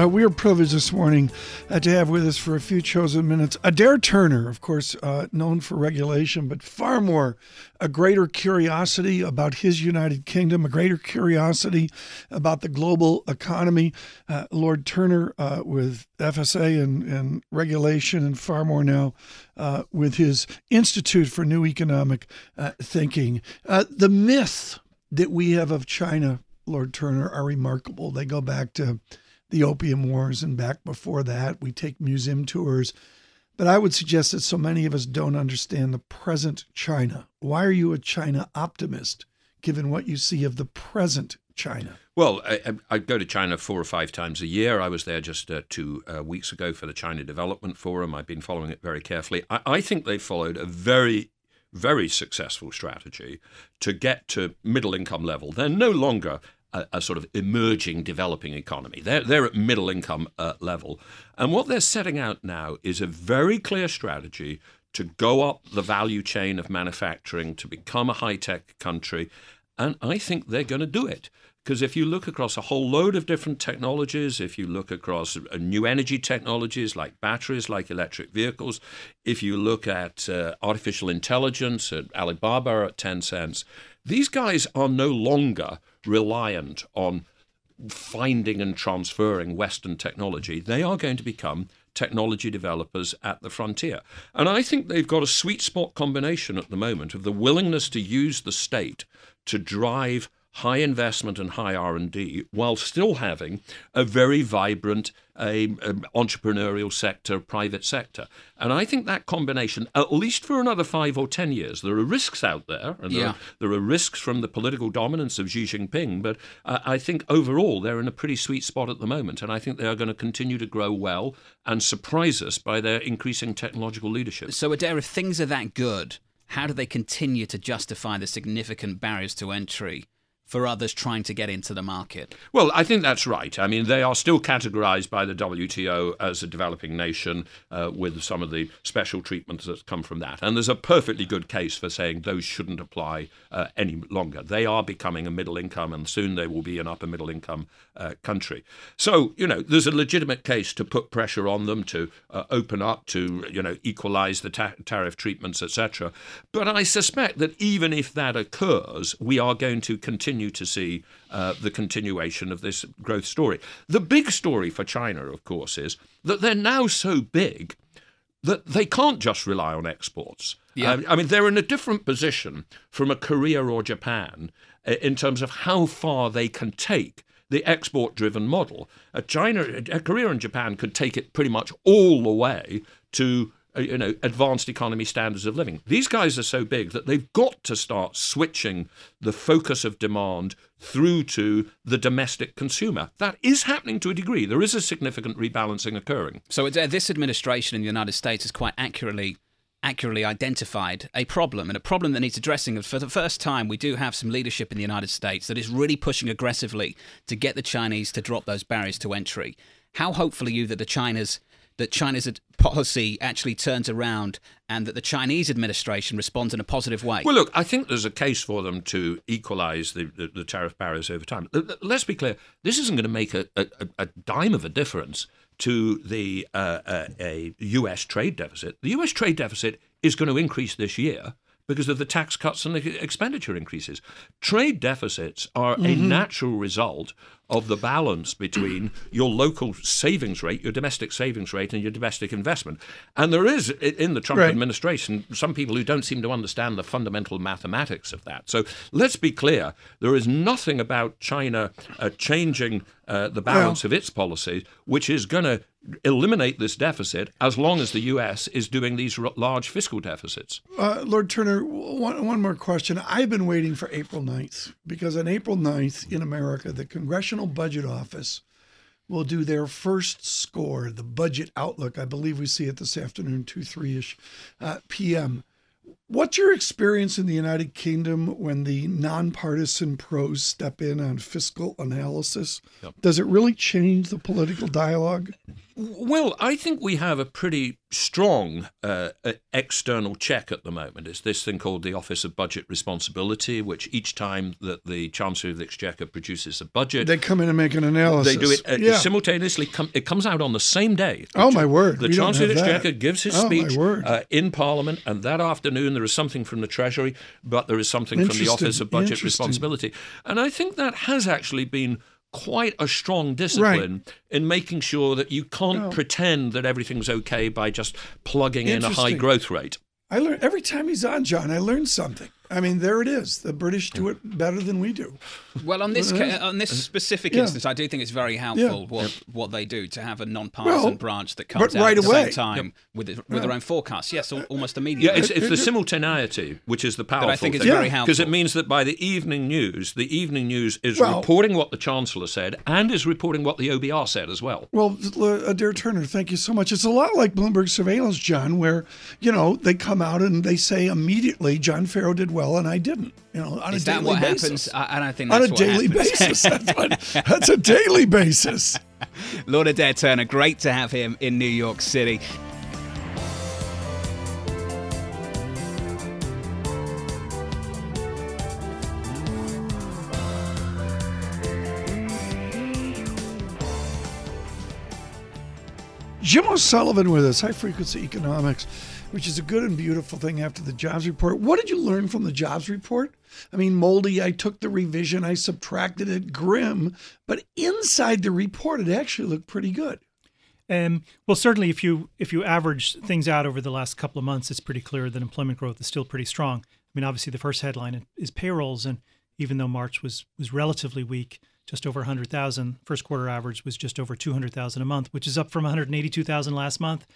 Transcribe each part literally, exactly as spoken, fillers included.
Uh, we are privileged this morning uh, to have with us for a few chosen minutes Adair Turner, of course, uh, known for regulation, but far more a greater curiosity about his United Kingdom, a greater curiosity about the global economy. Uh, Lord Turner uh, with F S A and, and regulation, and far more now uh, with his Institute for New Economic uh, Thinking. Uh, the myths that we have of China, Lord Turner, are remarkable. They go back to the Opium Wars and back before that. We take museum tours. But I would suggest that so many of us don't understand the present China. Why are you a China optimist, given what you see of the present China? Well, I, I go to China four or five times a year. I was there just uh, two uh, weeks ago for the China Development Forum. I've been following it very carefully. I, I think they followed a very very successful strategy to get to middle income level. They're no longer A, a sort of emerging developing economy. They're, they're at middle income uh, level. And what they're setting out now is a very clear strategy to go up the value chain of manufacturing, to become a high-tech country. And I think they're going to do it. Because if you look across a whole load of different technologies, if you look across new energy technologies like batteries, like electric vehicles, if you look at uh, artificial intelligence, at Alibaba, at Tencent, these guys are no longer reliant on finding and transferring Western technology. They are going to become technology developers at the frontier. And I think they've got a sweet spot combination at the moment of the willingness to use the state to drive high investment and high R and D, while still having a very vibrant uh, entrepreneurial sector, private sector. And I think that combination, at least for another five or ten years, there are risks out there, and yeah. there, are, there are risks from the political dominance of Xi Jinping, but uh, I think overall they're in a pretty sweet spot at the moment, and I think they are going to continue to grow well and surprise us by their increasing technological leadership. So Adair, if things are that good, how do they continue to justify the significant barriers to entry for others trying to get into the market? Well, I think that's right. I mean, they are still categorized by the W T O as a developing nation uh, with some of the special treatments that's come from that. And there's a perfectly good case for saying those shouldn't apply uh, any longer. They are becoming a middle income, and soon they will be an upper middle income uh, country. So, you know, there's a legitimate case to put pressure on them to uh, open up, to, you know, equalize the ta- tariff treatments, et cetera. But I suspect that even if that occurs, we are going to continue to see uh, the continuation of this growth story. The big story for China, of course, is that they're now so big that they can't just rely on exports. Yeah. I, I mean, they're in a different position from a Korea or Japan in terms of how far they can take the export-driven model. A China, a Korea and Japan could take it pretty much all the way to, you know, advanced economy standards of living. These guys are so big that they've got to start switching the focus of demand through to the domestic consumer. That is happening to a degree. There is a significant rebalancing occurring. So uh, this administration in the United States has quite accurately accurately identified a problem, and a problem that needs addressing. For the first time, we do have some leadership in the United States that is really pushing aggressively to get the Chinese to drop those barriers to entry. How hopeful are you that the China's that China's policy actually turns around and that the Chinese administration responds in a positive way? Well, look, I think there's a case for them to equalise the, the, the tariff barriers over time. Let's be clear, this isn't going to make a, a, a dime of a difference to the uh, a, a U S trade deficit. The U S trade deficit is going to increase this year because of the tax cuts and the expenditure increases. Trade deficits are mm-hmm. a natural result of the balance between your local savings rate, your domestic savings rate, and your domestic investment. And there is, in the Trump right. administration, some people who don't seem to understand the fundamental mathematics of that. So let's be clear, there is nothing about China uh, changing uh, the balance well. of its policies, which is going to eliminate this deficit as long as the U S is doing these r- large fiscal deficits. Uh, Lord Turner, one, one more question. I've been waiting for April ninth, because on April ninth in America, the Congressional Budget Office will do their first score, the budget outlook. I believe we see it this afternoon, two, three-ish uh, p m. What's your experience in the United Kingdom when the nonpartisan pros step in on fiscal analysis? Yep. Does it really change the political dialogue? Well, I think we have a pretty strong uh, external check at the moment. It's this thing called the Office of Budget Responsibility, which each time that the Chancellor of the Exchequer produces a budget... They come in and make an analysis. They do it uh, yeah. simultaneously. Com- it comes out on the same day. The oh, ch- my word. The we Chancellor of the Exchequer that. gives his oh, speech uh, in Parliament, and that afternoon there is something from the Treasury, but there is something from the Office of Budget Responsibility. And I think that has actually been... quite a strong discipline right. in making sure that you can't oh. pretend that everything's okay by just plugging in a high growth rate. I learn every time he's on, John, I learn something. I mean, there it is. The British do it better than we do. Well, on this ca- on this specific yeah. instance, I do think it's very helpful yeah. what what they do to have a non-partisan well, branch that comes out right at the away. same time yep. with it, with yeah. their own forecasts. Yes, al- almost immediately. Yeah, it's, it's the simultaneity which is the powerful I think it's thing. Very helpful because it means that by the evening news, the evening news is well, reporting what the Chancellor said and is reporting what the O B R said as well. Well, Adair Turner, thank you so much. It's a lot like Bloomberg Surveillance, John, where you know they come out and they say immediately, John Farrow did well and I didn't. You know, on Is a that daily what basis. happens? I don't think that's on a what daily happens. basis. That's, what, that's a daily basis. Lord Adair Turner, great to have him in New York City. Jim O'Sullivan with us, High Frequency Economics, which is a good and beautiful thing after the jobs report. What did you learn from the jobs report? I mean, moldy, I took the revision, I subtracted it, grim, but inside the report, it actually looked pretty good. Um, well, certainly if you if you average things out over the last couple of months, it's pretty clear that employment growth is still pretty strong. I mean, obviously the first headline is payrolls, and even though March was was relatively weak, just over one hundred thousand, first quarter average was just over two hundred thousand a month, which is up from one hundred eighty-two thousand last month.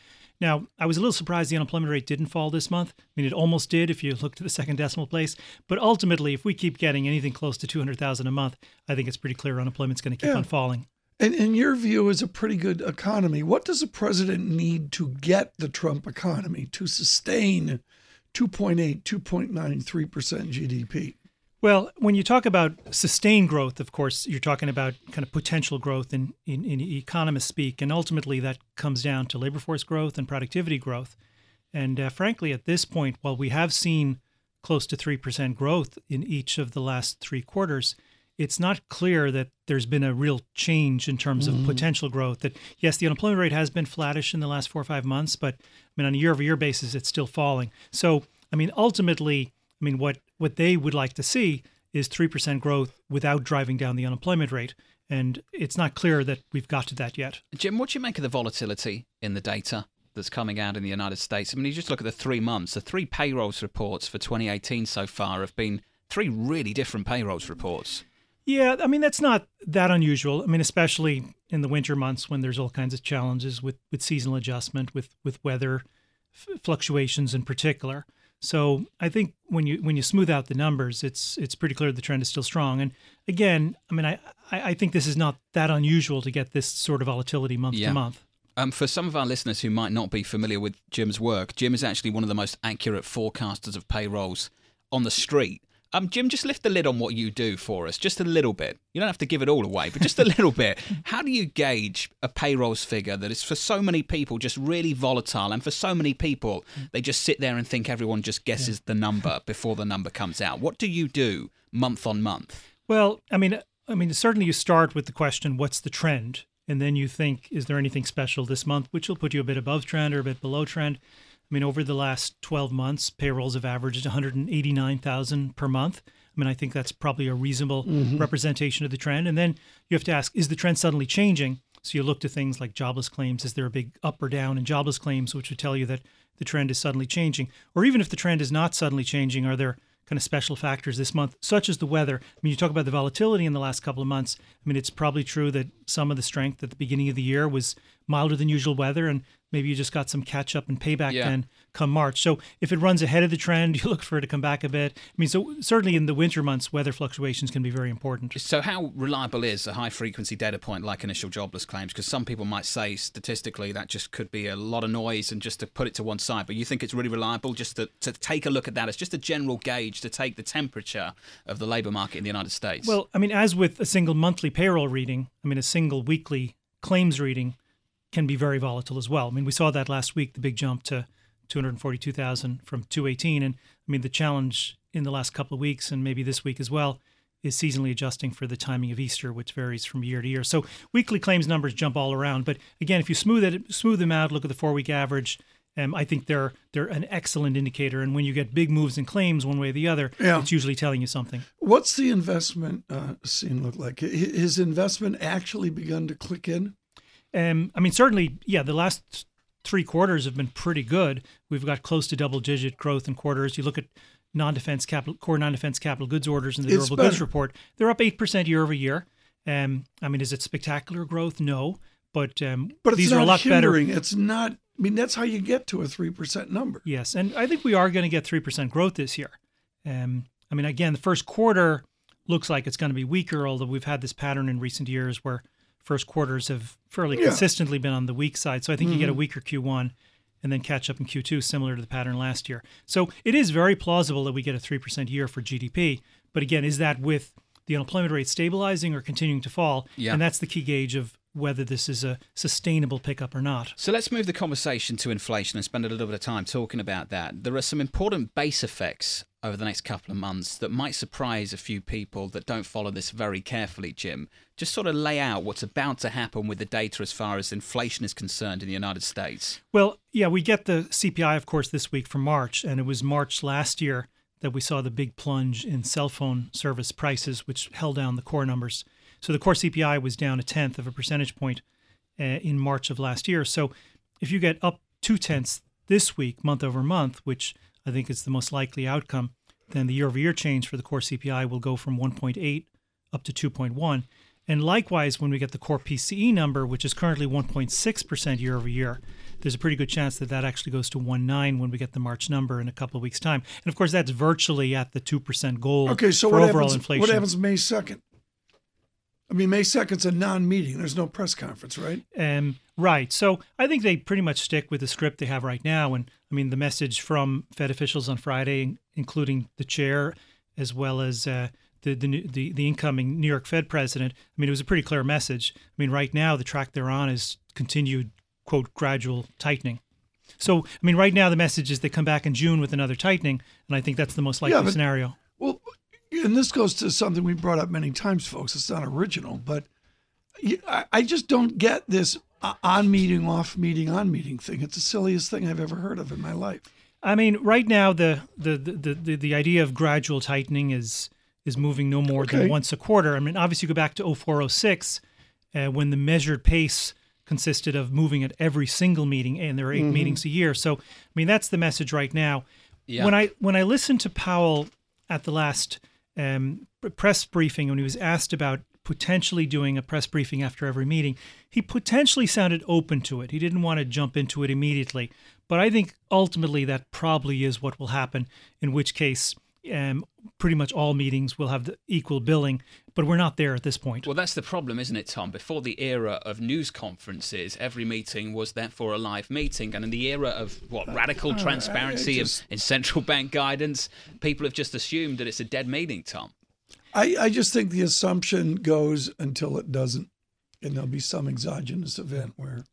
Now, I was a little surprised the unemployment rate didn't fall this month. I mean, it almost did if you look to the second decimal place. But ultimately, if we keep getting anything close to two hundred thousand a month, I think it's pretty clear unemployment's going to keep yeah. on falling. And in your view, is a pretty good economy. What does the president need to get the Trump economy to sustain two point eight, two point nine, three percent G D P? Well, when you talk about sustained growth, of course, you're talking about kind of potential growth in, in, in economist speak. And ultimately, that comes down to labor force growth and productivity growth. And uh, frankly, at this point, while we have seen close to three percent growth in each of the last three quarters, it's not clear that there's been a real change in terms mm-hmm. of potential growth. That yes, the unemployment rate has been flattish in the last four or five months, but I mean, on a year-over-year basis, it's still falling. So, I mean, ultimately, I mean, what, what they would like to see is three percent growth without driving down the unemployment rate. And it's not clear that we've got to that yet. Jim, what do you make of the volatility in the data that's coming out in the United States? I mean, you just look at the three months, the three payrolls reports for twenty eighteen so far have been three really different payrolls reports. Yeah, I mean, that's not that unusual. I mean, especially in the winter months when there's all kinds of challenges with, with seasonal adjustment, with, with weather f- fluctuations in particular. So I think when you when you smooth out the numbers, it's it's pretty clear the trend is still strong. And again, I mean, I, I think this is not that unusual to get this sort of volatility month yeah. to month. Um, for some of our listeners who might not be familiar with Jim's work, Jim is actually one of the most accurate forecasters of payrolls on the street. Um, Jim, just lift the lid on what you do for us, just a little bit. You don't have to give it all away, but just a little bit. How do you gauge a payrolls figure that is for so many people just really volatile, and for so many people, they just sit there and think everyone just guesses yeah. the number before the number comes out? What do you do month on month? Well, I mean, I mean, certainly you start with the question, what's the trend? And then you think, is there anything special this month, which will put you a bit above trend or a bit below trend? I mean, over the last twelve months, payrolls have averaged one hundred eighty-nine thousand per month. I mean, I think that's probably a reasonable mm-hmm. representation of the trend. And then you have to ask, is the trend suddenly changing? So you look to things like jobless claims. Is there a big up or down in jobless claims, which would tell you that the trend is suddenly changing? Or even if the trend is not suddenly changing, are there kind of special factors this month, such as the weather? I mean, you talk about the volatility in the last couple of months. I mean, it's probably true that some of the strength at the beginning of the year was milder than usual weather, and maybe you just got some catch up and payback yeah. then come March. So if it runs ahead of the trend, you look for it to come back a bit. I mean, so certainly in the winter months, weather fluctuations can be very important. So how reliable is a high-frequency data point like initial jobless claims? Because some people might say statistically that just could be a lot of noise and just to put it to one side. But you think it's really reliable just to, to take a look at that? It's just a general gauge to take the temperature of the labour market in the United States. Well, I mean, as with a single monthly payroll reading, I mean, a single weekly claims reading can be very volatile as well. I mean, we saw that last week, the big jump to two hundred forty-two thousand from two eighteen. And I mean, the challenge in the last couple of weeks and maybe this week as well is seasonally adjusting for the timing of Easter, which varies from year to year. So weekly claims numbers jump all around. But again, if you smooth it, smooth them out, look at the four-week average, um, I think they're they're an excellent indicator. And when you get big moves in claims one way or the other, yeah. it's usually telling you something. What's the investment uh, scene look like? Has investment actually begun to click in? Um, I mean, certainly, yeah, the last three quarters have been pretty good. We've got close to double-digit growth in quarters. You look at non-defense capital, core non-defense capital goods orders in the durable goods report, they're up eight percent year over year. Um, I mean, is it spectacular growth? No, but, um, but these are a lot better. It's not, I mean, that's how you get to a three percent number. Yes, and I think we are going to get three percent growth this year. Um, I mean, again, the first quarter looks like it's going to be weaker, although we've had this pattern in recent years where first quarters have fairly yeah. consistently been on the weak side. So I think mm-hmm. you get a weaker Q one and then catch up in Q two, similar to the pattern last year. So it is very plausible that we get a three percent year for G D P. But again, is that with the unemployment rate stabilizing or continuing to fall? Yeah. And that's the key gauge of whether this is a sustainable pickup or not. So let's move the conversation to inflation and spend a little bit of time talking about that. There are some important base effects over the next couple of months that might surprise a few people that don't follow this very carefully, Jim. Just sort of lay out what's about to happen with the data as far as inflation is concerned in the United States. Well, yeah, we get the C P I, of course, this week for March, and it was March last year that we saw the big plunge in cell phone service prices, which held down the core numbers. So the core C P I was down a tenth of a percentage point uh, in March of last year. So if you get up two tenths this week, month over month, which I think is the most likely outcome, then the year-over-year change for the core C P I will go from one point eight up to two point one. And likewise, when we get the core P C E number, which is currently one point six percent year-over-year, there's a pretty good chance that that actually goes to one point nine when we get the March number in a couple of weeks' time. And, of course, that's virtually at the two percent goal okay, so for what overall happens, inflation. What happens May second? I mean, May second's a non-meeting. There's no press conference, right? Um, right. So I think they pretty much stick with the script they have right now. And, I mean, the message from Fed officials on Friday, including the chair, as well as uh, the, the the the incoming New York Fed president, I mean, it was a pretty clear message. I mean, right now, the track they're on is continued, quote, gradual tightening. So, I mean, right now, the message is they come back in June with another tightening, and I think that's the most likely yeah, but, scenario. Well, and this goes to something we brought up many times, folks. It's not original, but I just don't get this on meeting, off meeting, on meeting thing. It's the silliest thing I've ever heard of in my life. I mean, right now, the the the the, the idea of gradual tightening is is moving no more okay. than once a quarter. I mean, obviously, you go back to oh four, oh six, uh, when the measured pace consisted of moving at every single meeting, and there are eight mm-hmm. meetings a year. So, I mean, that's the message right now. Yeah. When I when I listened to Powell at the last Um, press briefing, when he was asked about potentially doing a press briefing after every meeting, he potentially sounded open to it. He didn't want to jump into it immediately. But I think ultimately that probably is what will happen, in which case um, pretty much all meetings will have the equal billing. But we're not there at this point. Well, that's the problem, isn't it, Tom? Before the era of news conferences, every meeting was therefore a live meeting. And in the era of, what, radical uh, transparency I, I just, in, in central bank guidance, people have just assumed that it's a dead meeting, Tom. I, I just think the assumption goes until it doesn't. And there'll be some exogenous event where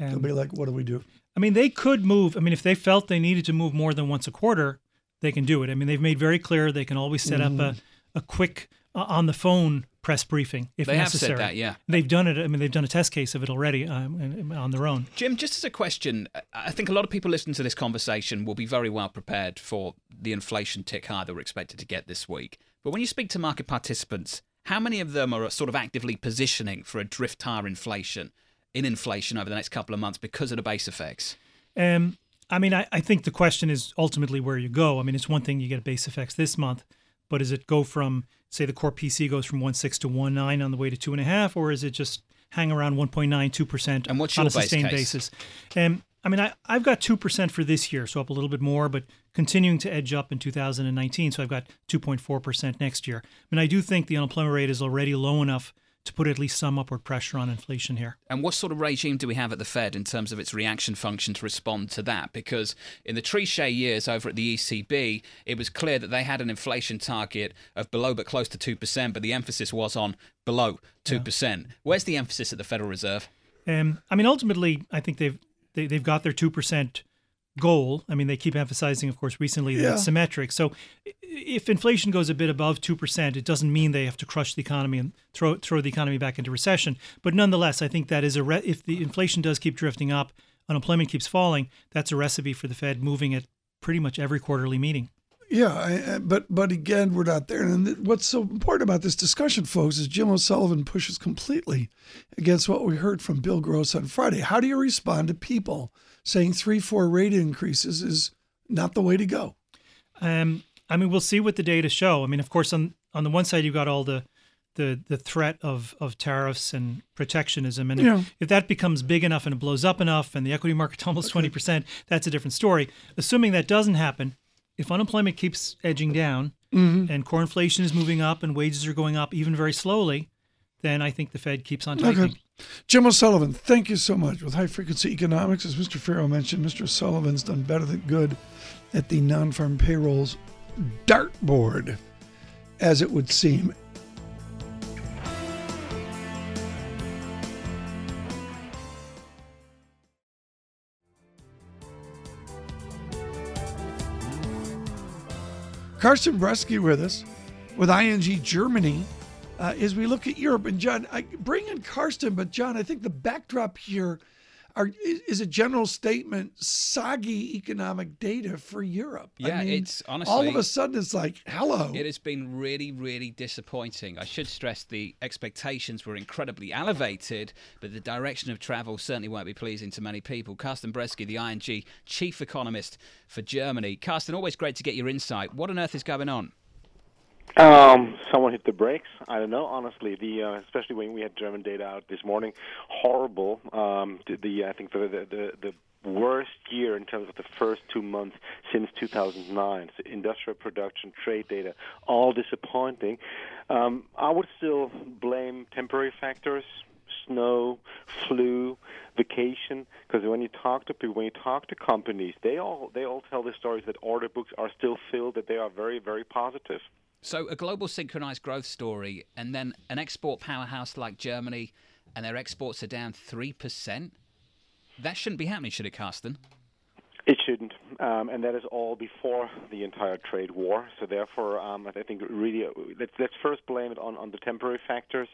um, they'll be like, what do we do? I mean, they could move. I mean, if they felt they needed to move more than once a quarter, they can do it. I mean, they've made very clear they can always set mm. up a, a quick on the phone press briefing if they necessary. They have said that, yeah. They've done it. I mean, they've done a test case of it already um, on their own. Jim, just as a question, I think a lot of people listening to this conversation will be very well prepared for the inflation tick high that we're expected to get this week. But when you speak to market participants, how many of them are sort of actively positioning for a drift higher inflation in inflation over the next couple of months because of the base effects? Um, I mean, I, I think the question is ultimately where you go. I mean, it's one thing you get base effects this month, but does it go from, say, the core P C goes from one point six to one point nine on the way to two point five, or is it just hang around one point nine, two percent on a sustained basis? Um, I mean, I, I've got two percent for this year, so up a little bit more, but continuing to edge up in two thousand nineteen. So I've got two point four percent next year. I mean, I do think the unemployment rate is already low enough to put at least some upward pressure on inflation here. And what sort of regime do we have at the Fed in terms of its reaction function to respond to that? Because in the Trichet years over at the E C B, it was clear that they had an inflation target of below but close to two percent, but the emphasis was on below two percent. Yeah. Where's the emphasis at the Federal Reserve? Um, I mean, ultimately, I think they've they, they've got their two percent goal. I mean, they keep emphasizing, of course, recently that yeah. it's symmetric. So if inflation goes a bit above two percent, it doesn't mean they have to crush the economy and throw throw the economy back into recession. But nonetheless, I think that is a re- if the inflation does keep drifting up, unemployment keeps falling, that's a recipe for the Fed moving at pretty much every quarterly meeting. Yeah, I, but but again, we're not there. And what's so important about this discussion, folks, is Jim O'Sullivan pushes completely against what we heard from Bill Gross on Friday. How do you respond to people saying three, four rate increases is not the way to go? Um, I mean, we'll see what the data show. I mean, of course, on on the one side, you've got all the the, the threat of, of tariffs and protectionism. And yeah. if, if that becomes big enough and it blows up enough and the equity market tumbles okay. twenty percent, that's a different story. Assuming that doesn't happen, if unemployment keeps edging down mm-hmm. and core inflation is moving up and wages are going up even very slowly, then I think the Fed keeps on tightening. Okay. Jim O'Sullivan, thank you so much. With High Frequency Economics, as Mister Farrow mentioned, Mister O'Sullivan's done better than good at the non-farm payrolls dartboard, as it would seem. Carsten Brzeski with us with I N G Germany uh, as we look at Europe. And John, I bring in Carsten, but John, I think the backdrop here are, is a general statement, soggy economic data for Europe. Yeah, I mean, it's honestly... all of a sudden, it's like, hello. It has been really, really disappointing. I should stress the expectations were incredibly elevated, but the direction of travel certainly won't be pleasing to many people. Carsten Brzeski, the I N G chief economist for Germany. Carsten, always great to get your insight. What on earth is going on? Um, someone hit the brakes. I don't know, honestly. The uh, especially when we had German data out this morning, horrible. Um, the I think the the the. worst year in terms of the first two months since two thousand nine. So industrial production, trade data, all disappointing. Um, I would still blame temporary factors, snow, flu, vacation, because when you talk to people, when you talk to companies, they all they all tell the stories that order books are still filled, that they are very, very positive. So a global synchronized growth story, and then an export powerhouse like Germany, and their exports are down three percent? That shouldn't be happening, should it, Carsten? It shouldn't, um, and that is all before the entire trade war. So therefore, um, I think really uh, let's, let's first blame it on, on the temporary factors.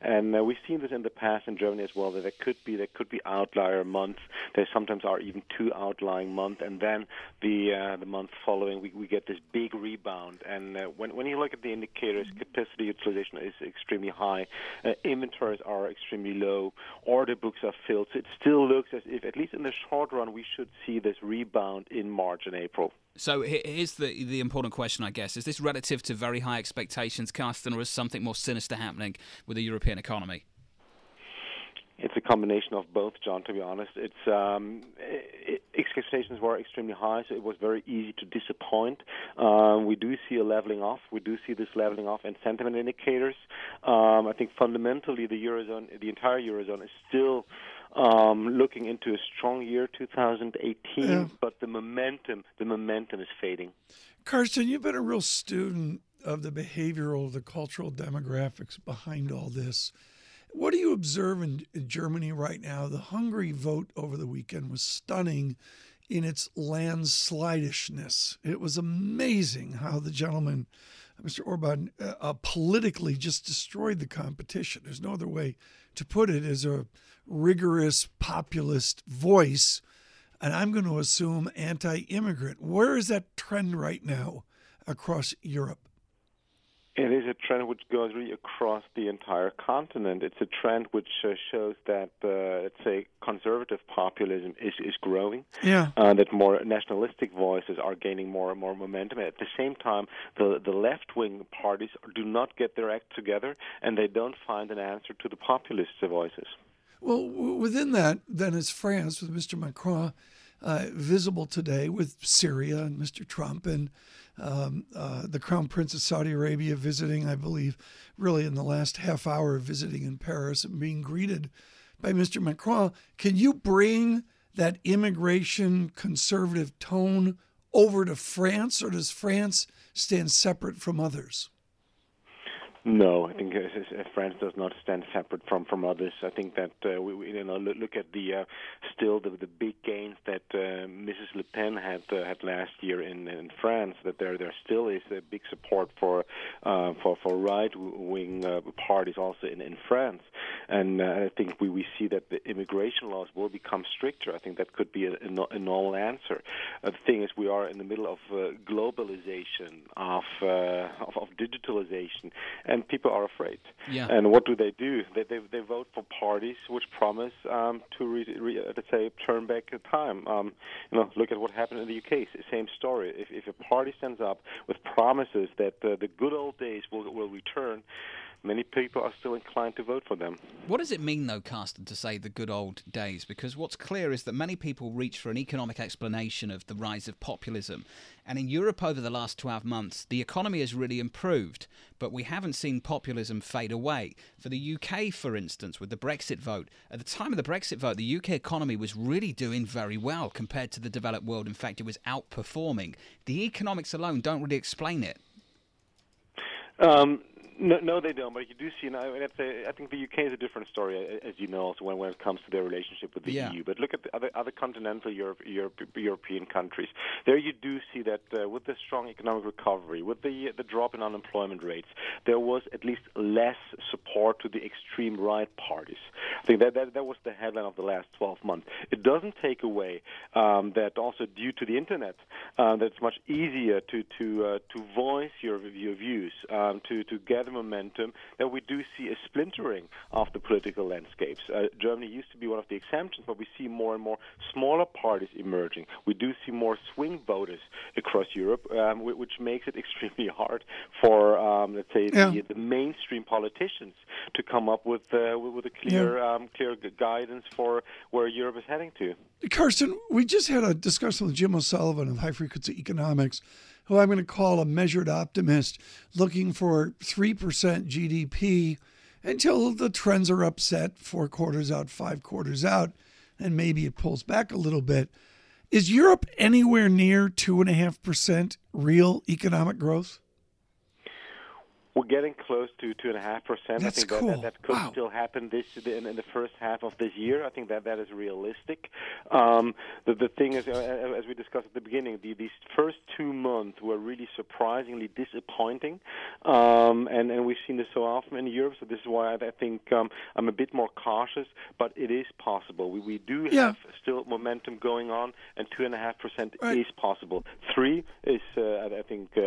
And uh, we've seen this in the past in Germany as well, that there could be there could be outlier months. There sometimes are even two outlying months, and then the uh, the month following we, we get this big rebound. And uh, when when you look at the indicators, capacity utilization is extremely high, uh, inventories are extremely low, order books are filled. So it still looks as if, at least in the short run, we should see this rebound. Rebound in March and April. So here's the the important question, I guess. Is this relative to very high expectations, Carsten, or is something more sinister happening with the European economy? It's a combination of both, John, to be honest. It's um, it, expectations were extremely high, so it was very easy to disappoint. Uh, we do see a leveling off. We do see this leveling off in sentiment indicators. Um, I think fundamentally the Eurozone, the entire Eurozone is still um, looking into a strong year two thousand eighteen, yeah. but the momentum, the momentum is fading. Carsten, you've been a real student of the behavioral, the cultural demographics behind all this. What do you observe in Germany right now? The Hungary vote over the weekend was stunning in its landslidishness. It was amazing how the gentleman, Mister Orban, uh, uh, politically just destroyed the competition. There's no other way to put it, as a rigorous populist voice, and I'm going to assume anti-immigrant. Where is that trend right now across Europe? It is a trend which goes really across the entire continent. It's a trend which uh, shows that, uh, let's say, conservative populism is, is growing, yeah. uh, that more nationalistic voices are gaining more and more momentum. At the same time, the, the left-wing parties do not get their act together, and they don't find an answer to the populist voices. Well, within that, then, is France with Mister Macron. uh, visible today with Syria and Mister Trump and um, uh, the Crown Prince of Saudi Arabia visiting, I believe, really in the last half hour visiting in Paris and being greeted by Mister Macron. Can you bring that immigration conservative tone over to France, or does France stand separate from others? No, I think France does not stand separate from, from others. I think that uh, we, you know, look at the uh, still the, the big gains that uh, Missus Le Pen had uh, had last year in, in France. That there there still is a big support for uh, for for right wing uh, parties also in, in France. And uh, I think we, we see that the immigration laws will become stricter. I think that could be a, a normal answer. Uh, the thing is, we are in the middle of uh, globalization, of, uh, of of digitalization. And people are afraid. Yeah. And what do they do? They they, they vote for parties which promise um, to re, re, let's say turn back time. Um, you know, look at what happened in the U K. Same story. If if a party stands up with promises that uh, the good old days will will return, many people are still inclined to vote for them. What does it mean, though, Carsten, to say the good old days? Because what's clear is that many people reach for an economic explanation of the rise of populism. And in Europe over the last twelve months, the economy has really improved, but we haven't seen populism fade away. For the U K, for instance, with the Brexit vote, at the time of the Brexit vote, the U K economy was really doing very well compared to the developed world. In fact, it was outperforming. The economics alone don't really explain it. Um... No, no, they don't. But you do see, and I, I think the U K is a different story, as you know, also when, when it comes to their relationship with the yeah. E U. But look at the other, other continental Europe, Europe, European countries. There you do see that uh, with the strong economic recovery, with the the drop in unemployment rates, there was at least less support to the extreme right parties. I think that that, that was the headline of the last twelve months. It doesn't take away um, that also due to the internet, uh, that it's much easier to to uh, to voice your your views, um, to to gather momentum, that we do see a splintering of the political landscapes. Uh, Germany used to be one of the exemptions, but we see more and more smaller parties emerging. We do see more swing voters across Europe, um, which makes it extremely hard for, um, let's say, yeah. the, the mainstream politicians to come up with uh, with a clear, yeah. um, clear guidance for where Europe is heading to. Carsten, we just had a discussion with Jim O'Sullivan of High Frequency Economics, who I'm going to call a measured optimist, looking for three percent G D P until the trends are upset, four quarters out, five quarters out, and maybe it pulls back a little bit. Is Europe anywhere near two point five percent real economic growth? We're getting close to two and a half percent. I think cool. that, that that could wow. still happen this in, in the first half of this year. I think that that is realistic. Um, the, the thing is, uh, as we discussed at the beginning, the, these first two months were really surprisingly disappointing, um, and and we've seen this so often in Europe. So this is why I, I think um, I'm a bit more cautious. But it is possible. We we do yeah. have still momentum going on, and two and a half percent is possible. Three is, uh, I think, uh,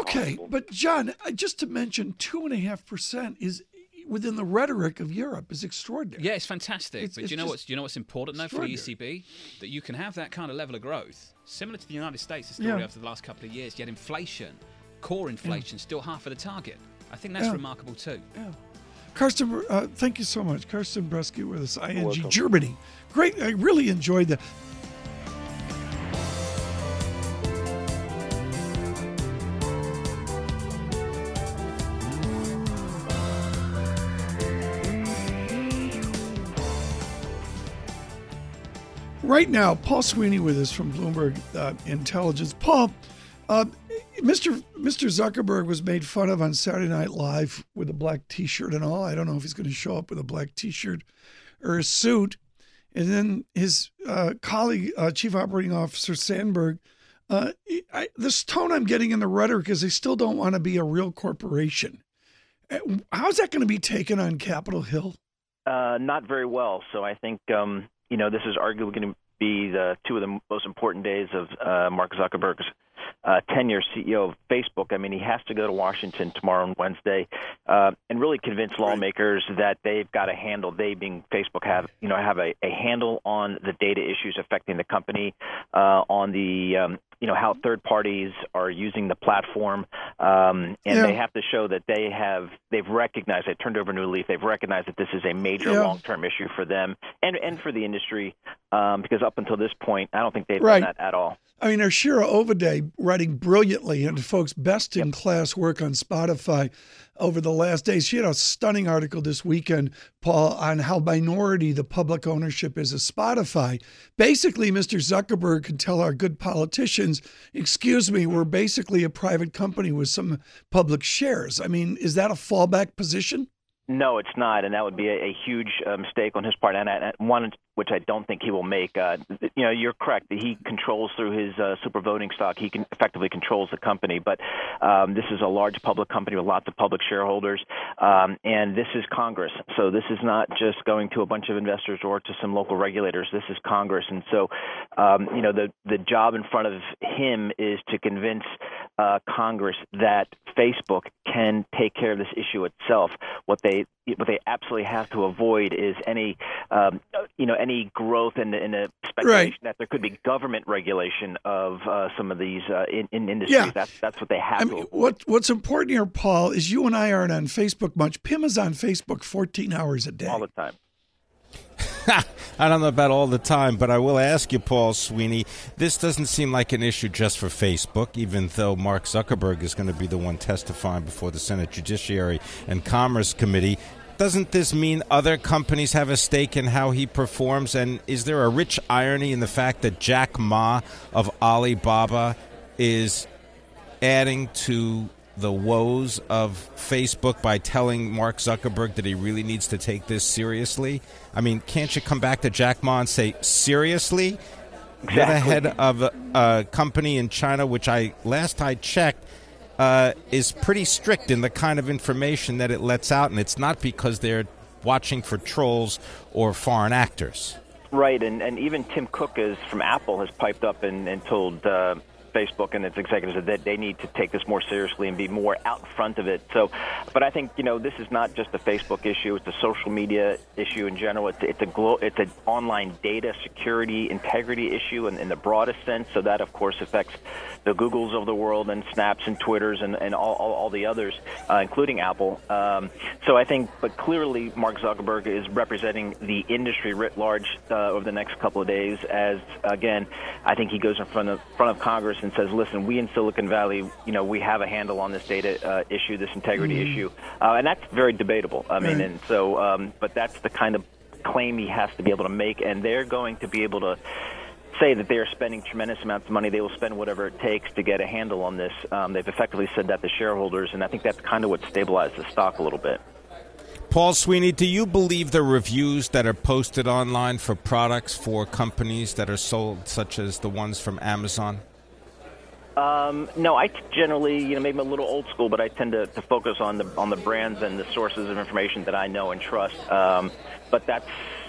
okay. Possible. But John, just to mention. Two and a half percent is within the rhetoric of Europe is extraordinary. Yeah, it's fantastic. It's, but it's you know what's you know what's important though for the E C B? That you can have that kind of level of growth, similar to the United States, the story yeah. after the last couple of years. Yet inflation, core inflation, yeah. still half of the target. I think that's yeah. remarkable too. Yeah. Carsten, uh, thank you so much. Carsten Brzeski with us, I N G Germany. Great, I really enjoyed that. Right now, Paul Sweeney with us from Bloomberg uh, Intelligence. Paul, uh, Mister Mister Zuckerberg was made fun of on Saturday Night Live with a black T-shirt and all. I don't know if he's going to show up with a black T-shirt or a suit. And then his uh, colleague, uh, Chief Operating Officer Sandberg, uh, I, this tone I'm getting in the rhetoric is they still don't want to be a real corporation. How's that going to be taken on Capitol Hill? Uh, not very well. So I think... Um... You know, this is arguably going to be the two of the most important days of uh, Mark Zuckerberg's uh, tenure C E O of Facebook. I mean, he has to go to Washington tomorrow and Wednesday uh, and really convince lawmakers that they've got a handle, they being Facebook, have, you know, have a, a handle on the data issues affecting the company, uh, on the um, you know, how third parties are using the platform, um, and yeah. they have to show that they have they've recognized they've turned over a new leaf. They've recognized that this is a major yeah. long-term issue for them and and for the industry, um, because up until this point, I don't think they've right. done that at all. I mean, Arshira Ovide, writing brilliantly into folks' best-in-class yep. work on Spotify over the last days. She had a stunning article this weekend, Paul, on how minority the public ownership is of Spotify. Basically, Mister Zuckerberg could tell our good politicians, excuse me, we're basically a private company with some public shares. I mean, is that a fallback position? No, it's not, and that would be a, a huge uh, mistake on his part, and I, I, one which I don't think he will make. Uh, you know, you're correct. He controls through his uh, super voting stock. He can effectively controls the company, but um, this is a large public company with lots of public shareholders, um, and this is Congress. So this is not just going to a bunch of investors or to some local regulators. This is Congress, and so um, you know the the job in front of him is to convince uh, Congress that Facebook can take care of this issue itself. What they What they absolutely have to avoid is any, um, you know, any growth in the, in the speculation right. that there could be government regulation of uh, some of these uh, in, in industries. Yeah. That's that's what they have I to mean, avoid. What What's important here, Paul, is you and I aren't on Facebook much. Pim is on Facebook fourteen hours a day, all the time. I don't know about all the time, but I will ask you, Paul Sweeney, this doesn't seem like an issue just for Facebook, even though Mark Zuckerberg is going to be the one testifying before the Senate Judiciary and Commerce Committee. Doesn't this mean other companies have a stake in how he performs? And is there a rich irony in the fact that Jack Ma of Alibaba is adding to the woes of Facebook by telling Mark Zuckerberg that he really needs to take this seriously? I mean, can't you come back to Jack Ma and say, seriously? Exactly. You're the head of a, a company in China, which I last I checked, uh, is pretty strict in the kind of information that it lets out, and it's not because they're watching for trolls or foreign actors. Right, and, and even Tim Cook is from Apple has piped up and, and told uh Facebook and its executives that they need to take this more seriously and be more out front of it. So, but I think, you know, this is not just a Facebook issue. It's a social media issue in general. It's, it's a glo- it's an online data security integrity issue in, in the broadest sense. So that, of course, affects the Googles of the world and Snaps and Twitters and, and all, all, all the others, uh, including Apple. Um, so I think, but clearly Mark Zuckerberg is representing the industry writ large uh, over the next couple of days as, again, I think he goes in front of, front of Congress and says, listen, we in Silicon Valley, you know, we have a handle on this data uh, issue, this integrity mm-hmm. issue. Uh, and that's very debatable. I mean, right. and so, um, but that's the kind of claim he has to be able to make. And they're going to be able to say that they are spending tremendous amounts of money. They will spend whatever it takes to get a handle on this. Um, they've effectively said that to shareholders. And I think that's kind of what stabilized the stock a little bit. Paul Sweeney, do you believe the reviews that are posted online for products for companies that are sold, such as the ones from Amazon? Um, no, I generally, you know, maybe I'm a little old school, but I tend to, to focus on the on the brands and the sources of information that I know and trust. Um, but that's,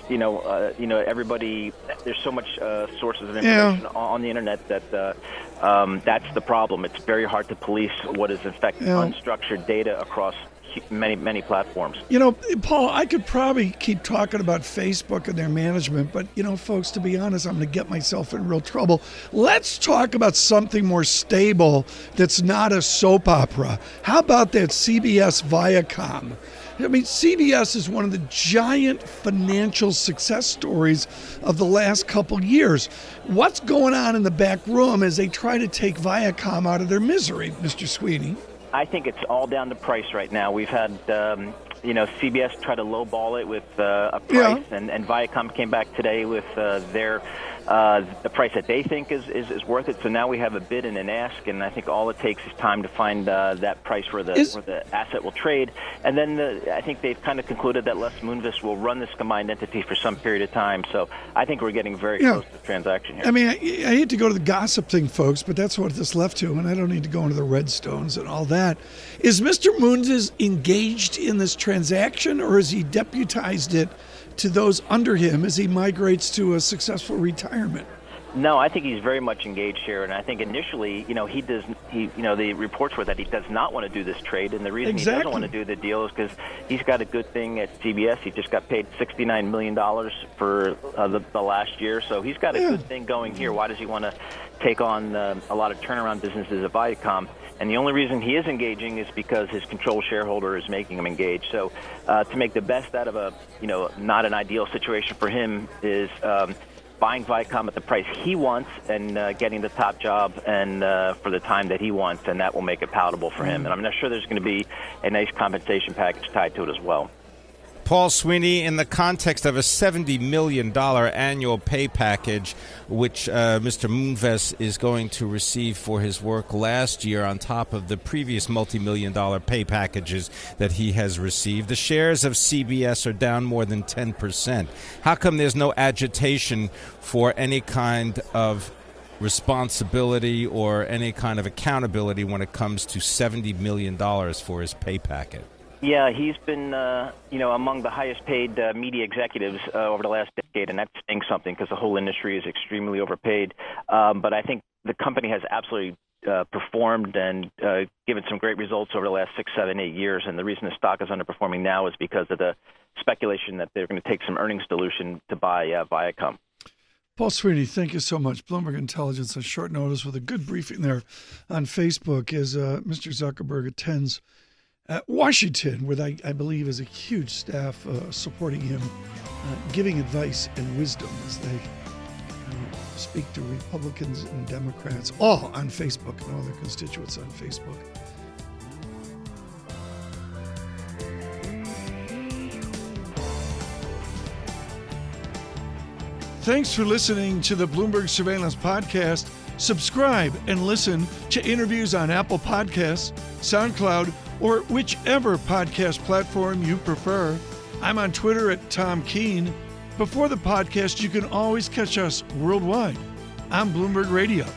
you know, uh, you know, everybody. There's so much uh, sources of information yeah. on the internet that uh, um, that's the problem. It's very hard to police what is in fact yeah. unstructured data across many many platforms. You know, Paul, I could probably keep talking about Facebook and their management, but you know, folks, to be honest, I'm going to get myself in real trouble. Let's talk about something more stable that's not a soap opera. How about that C B S Viacom? I mean, C B S is one of the giant financial success stories of the last couple years. What's going on in the back room as they try to take Viacom out of their misery, Mister Sweeney? I think it's all down to price right now. We've had, um, you know, C B S try to lowball it with uh, a price, yeah. and, and Viacom came back today with uh, their uh, the price that they think is, is, is worth it. So now we have a bid and an ask, and I think all it takes is time to find uh, that price where the is- where the asset will trade. And then the, I think they've kind of concluded that Les Moonves will run this combined entity for some period of time. So I think we're getting very yeah. close to the transaction here. I mean, I, I hate to go to the gossip thing, folks, but that's what this left to, and I don't need to go into the redstones and all that. Is Mister Moonves engaged in this transaction, or has he deputized it to those under him as he migrates to a successful retirement? No, I think he's very much engaged here, and I think initially, you know, he does. He, you know, the reports were that he does not want to do this trade, and the reason exactly. he doesn't want to do the deal is because he's got a good thing at C B S. He just got paid sixty-nine million dollars for uh, the, the last year, so he's got a yeah. good thing going here. Why does he want to take on uh, a lot of turnaround businesses at Viacom? And the only reason he is engaging is because his control shareholder is making him engage. So uh, to make the best out of a, you know, not an ideal situation for him is. Um, buying Viacom at the price he wants and uh, getting the top job and uh, for the time that he wants, and that will make it palatable for him. And I'm not sure there's going to be a nice compensation package tied to it as well. Paul Sweeney, in the context of a seventy million dollars annual pay package, which uh, Mister Moonves is going to receive for his work last year on top of the previous multi-million dollar pay packages that he has received, the shares of C B S are down more than ten percent. How come there's no agitation for any kind of responsibility or any kind of accountability when it comes to seventy million dollars for his pay packet? Yeah, he's been, uh, you know, among the highest-paid uh, media executives uh, over the last decade, and that's saying something because the whole industry is extremely overpaid. Um, but I think the company has absolutely uh, performed and uh, given some great results over the last six, seven, eight years, and the reason the stock is underperforming now is because of the speculation that they're going to take some earnings dilution to buy uh, Viacom. Paul Sweeney, thank you so much. Bloomberg Intelligence on short notice with a good briefing there on Facebook as uh, Mister Zuckerberg attends Uh, Washington, where I, I believe is a huge staff uh, supporting him, uh, giving advice and wisdom as they uh, speak to Republicans and Democrats, all on Facebook and all their constituents on Facebook. Thanks for listening to the Bloomberg Surveillance Podcast. Subscribe and listen to interviews on Apple Podcasts, SoundCloud, or whichever podcast platform you prefer. I'm on Twitter at Tom Keene. Before the podcast, you can always catch us worldwide on Bloomberg Radio.